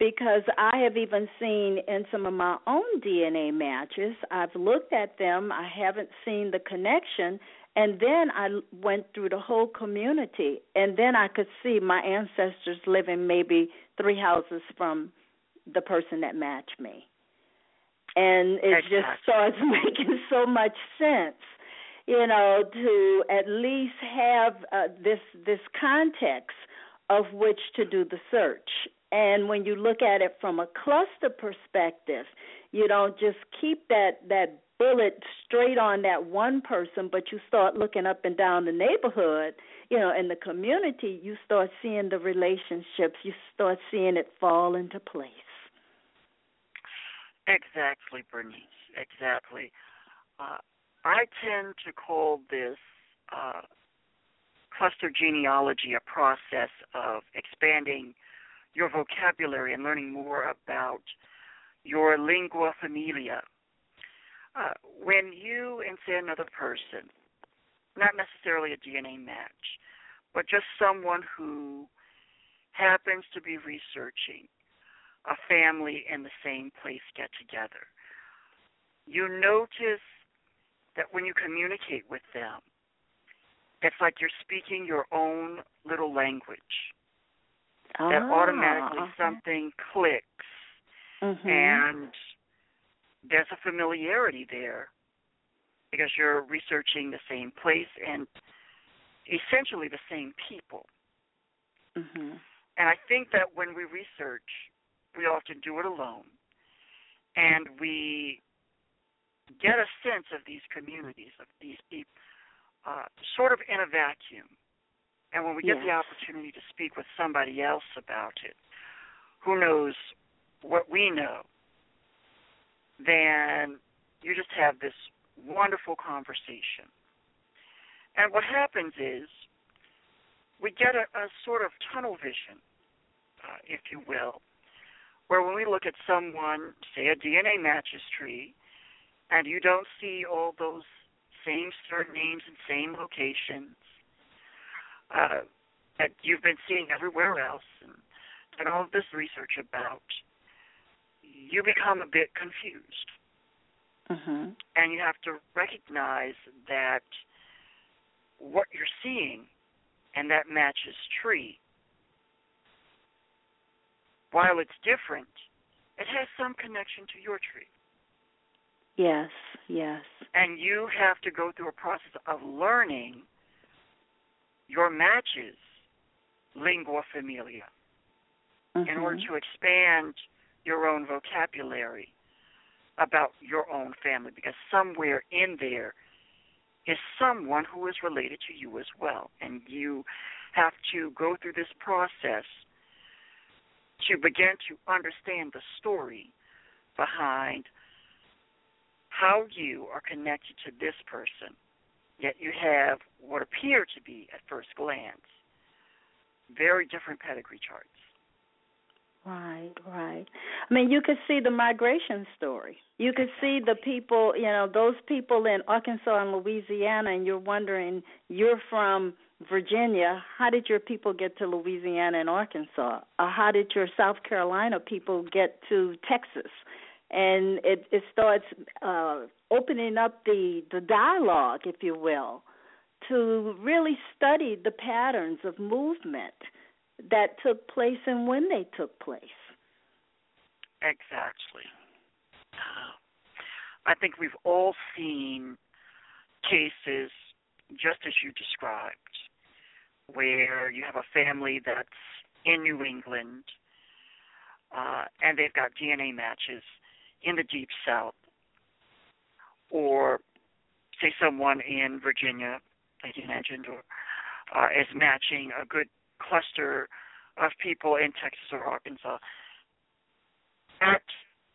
because I have even seen in some of my own DNA matches, I've looked at them, I haven't seen the connection, and then I went through the whole community, and then I could see my ancestors living maybe three houses from the person that matched me. And it just starts making so much sense, you know, to at least have this context of which to do the search. And when you look at it from a cluster perspective, you don't just keep that bullet straight on that one person, but you start looking up and down the neighborhood, in the community, you start seeing the relationships. You start seeing it fall into place. Exactly, Bernice, exactly. I tend to call this cluster genealogy a process of expanding your vocabulary and learning more about your lingua familia. When you and say another person, not necessarily a DNA match, but just someone who happens to be researching a family in the same place get together, you notice that when you communicate with them, it's like you're speaking your own little language. Oh, that automatically something clicks, and there's a familiarity there because you're researching the same place and essentially the same people. Mm-hmm. And I think that when we research, we often do it alone, and we get a sense of these communities, of these people, sort of in a vacuum. And when we get the opportunity to speak with somebody else about it, who knows what we know, then you just have this wonderful conversation. And what happens is we get a sort of tunnel vision, if you will, where when we look at someone, say a DNA matches tree, and you don't see all those same surnames and same locations that you've been seeing everywhere else and all of this research about, you become a bit confused. Mm-hmm. And you have to recognize that what you're seeing and that matches tree, while it's different, it has some connection to your tree. Yes, yes. And you have to go through a process of learning your matches, lingua familia, in order to expand your own vocabulary about your own family, because somewhere in there is someone who is related to you as well. And you have to go through this process to begin to understand the story behind how you are connected to this person, yet you have what appear to be, at first glance, very different pedigree charts. Right, right. I mean, you could see the migration story. You could see the people, those people in Arkansas and Louisiana, and you're wondering, you're from Virginia, how did your people get to Louisiana and Arkansas? Or how did your South Carolina people get to Texas? And it starts opening up the dialogue, if you will, to really study the patterns of movement that took place and when they took place. Exactly. I think we've all seen cases, just as you described, where you have a family that's in New England and they've got DNA matches in the Deep South, or say someone in Virginia, like you mentioned, or is matching a good cluster of people in Texas or Arkansas. That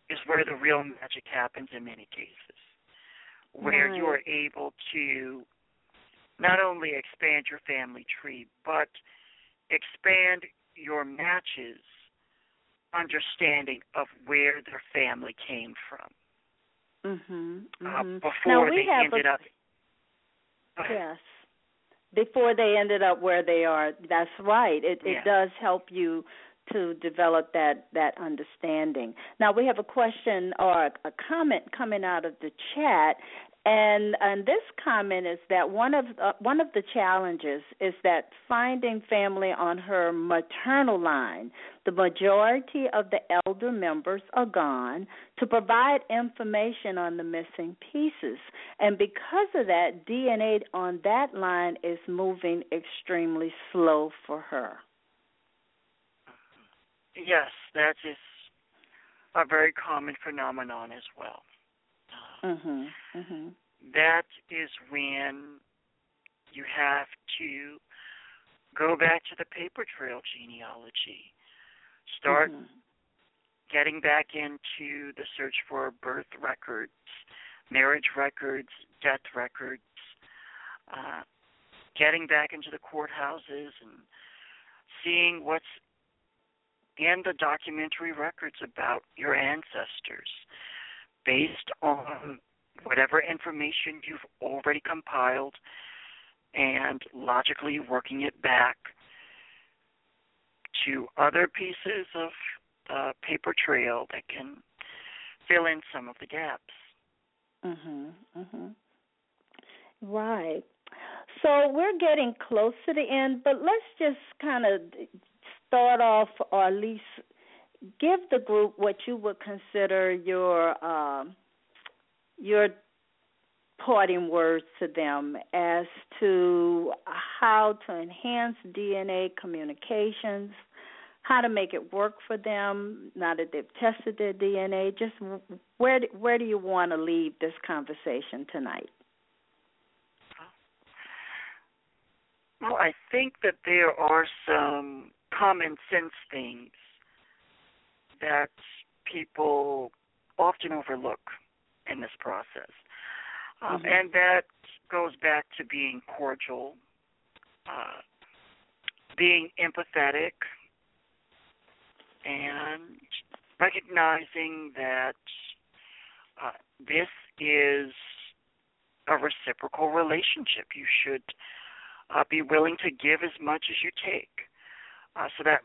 is where the real magic happens in many cases, where you are able to not only expand your family tree, but expand your matches understanding of where their family came from before they ended up. Yes, before they ended up where they are. That's right. It does help you to develop that understanding. Now we have a question or a comment coming out of the chat, and this comment is that one of the challenges is that finding family on her maternal line. The majority of the elder members are gone, to provide information on the missing pieces. And because of that, DNA on that line is moving extremely slow for her. Yes, that is a very common phenomenon as well. Mm-hmm, mm-hmm. That is when you have to go back to the paper trail genealogy, start mm-hmm. getting back into the search for birth records, marriage records, death records, getting back into the courthouses and seeing what's in the documentary records about your ancestors based on whatever information you've already compiled and logically working it back to other pieces of paper trail that can fill in some of the gaps. Mm-hmm, mm-hmm. Right. So we're getting close to the end, but let's just kind of start off, or at least give the group what you would consider your parting words to them as to how to enhance DNA communications, how to make it work for them now that they've tested their DNA. Just where do you want to leave this conversation tonight? Well, I think that there are some common sense things that people often overlook in this process. Mm-hmm. And that goes back to being cordial, being empathetic, and recognizing that this is a reciprocal relationship. You should be willing to give as much as you take. So that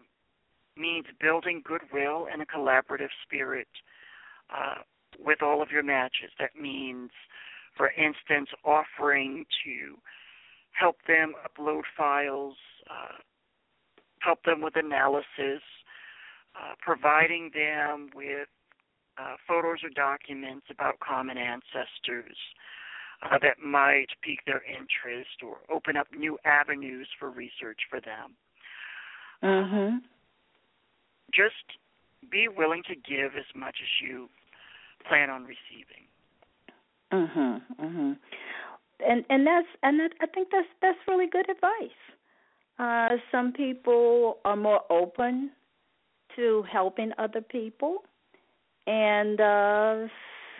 means building goodwill and a collaborative spirit with all of your matches. That means, for instance, offering to help them upload files, help them with analysis, providing them with photos or documents about common ancestors that might pique their interest or open up new avenues for research for them. Mm-hmm. Just be willing to give as much as you plan on receiving. Mm-hmm. Mm-hmm. I think that's really good advice. Some people are more open to helping other people, and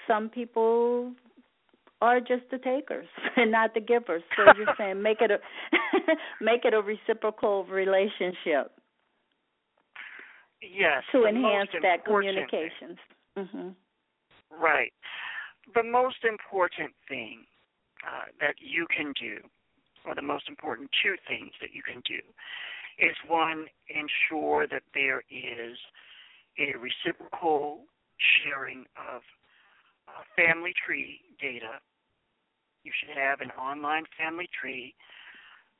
some people are just the takers and not the givers. So you're saying make it a reciprocal relationship. Yes. To enhance that communications. Mm-hmm. Right. The most important thing that you can do, or the most important two things that you can do, is one, ensure that there is a reciprocal sharing of family tree data. You should have an online family tree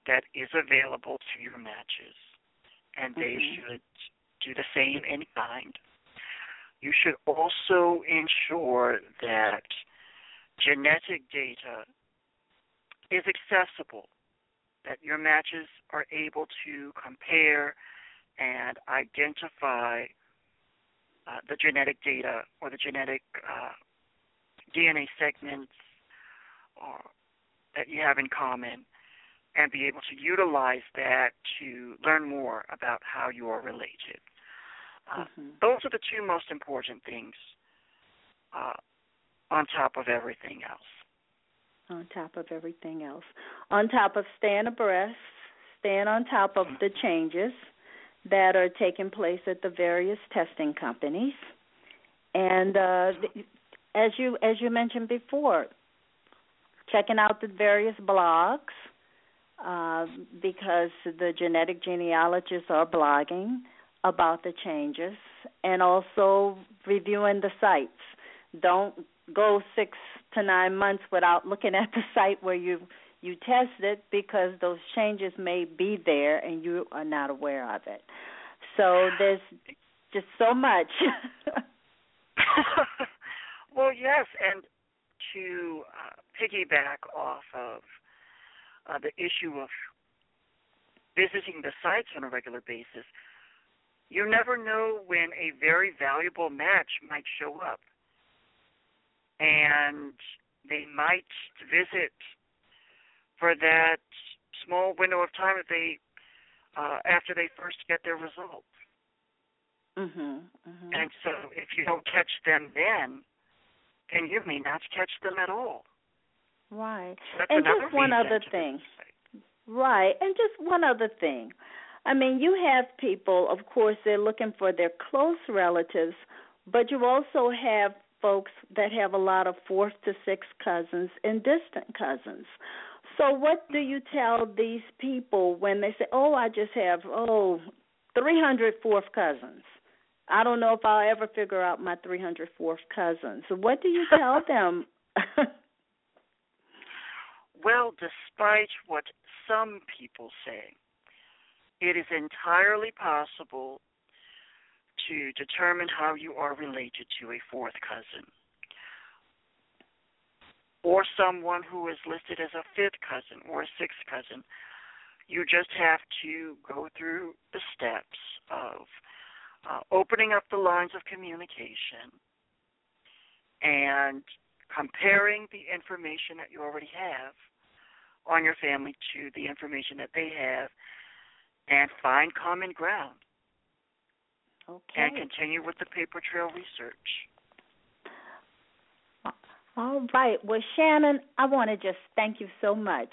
that is available to your matches, and mm-hmm. they should do the same in kind. You should also ensure that genetic data is accessible, that your matches are able to compare and identify the genetic data or the genetic DNA segments that you have in common, and be able to utilize that to learn more about how you are related. Mm-hmm. Those are the two most important things on top of everything else. On top of everything else. On top of staying abreast, staying on top of the changes that are taking place at the various testing companies. And as you mentioned before, checking out the various blogs because the genetic genealogists are blogging about the changes, and also reviewing the sites. Don't go 6 to 9 months without looking at the site where you tested, because those changes may be there and you are not aware of it. So there's just so much. Well, yes, and to piggyback off of the issue of visiting the sites on a regular basis, You never know when a very valuable match might show up. And they might visit for that small window of time that they after they first get their results. Mm-hmm. And so if you don't catch them then you may not catch them at all. Right. So and just one other thing. Right. And just one other thing. I mean, you have people, of course, they're looking for their close relatives, but you also have folks that have a lot of fourth to sixth cousins and distant cousins. So what do you tell these people when they say, oh, I just have, 300 fourth cousins? I don't know if I'll ever figure out my 300 fourth cousins. So what do you tell them? Well, despite what some people say, it is entirely possible to determine how you are related to a fourth cousin or someone who is listed as a fifth cousin or a sixth cousin. You just have to go through the steps of opening up the lines of communication and comparing the information that you already have on your family to the information that they have and find common ground. Okay. And continue with the paper trail research. All right. Well, Shannon, I want to just thank you so much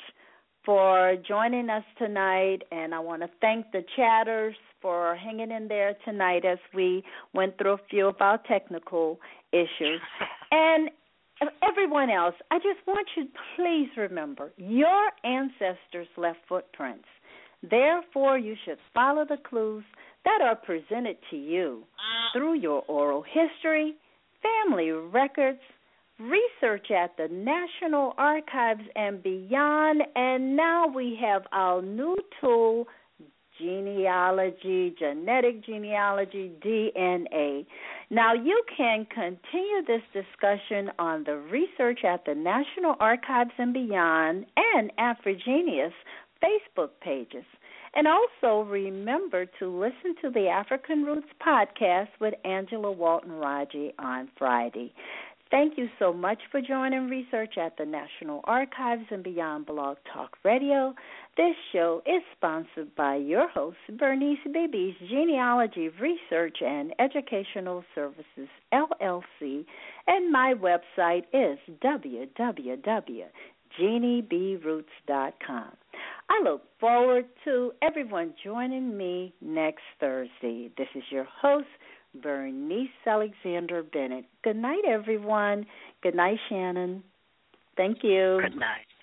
for joining us tonight, and I want to thank the chatters for hanging in there tonight as we went through a few of our technical issues. And everyone else, I just want you to please remember, your ancestors left footprints. Therefore, you should follow the clues that are presented to you through your oral history, family records, research at the National Archives and beyond. And now we have our new tool, genealogy, genetic genealogy, DNA. Now you can continue this discussion on the research at the National Archives and beyond and Afrogenius Facebook pages. And also remember to listen to the African Roots podcast with Angela Walton Raji on Friday. Thank you so much for joining Research at the National Archives and Beyond Blog Talk Radio. This show is sponsored by your host, Bernice Beebe's Genealogy Research and Educational Services, LLC, and my website is www.geniebroots.com. I look forward to everyone joining me next Thursday. This is your host, Bernice Alexander Bennett. Good night, everyone. Good night, Shannon. Thank you. Good night.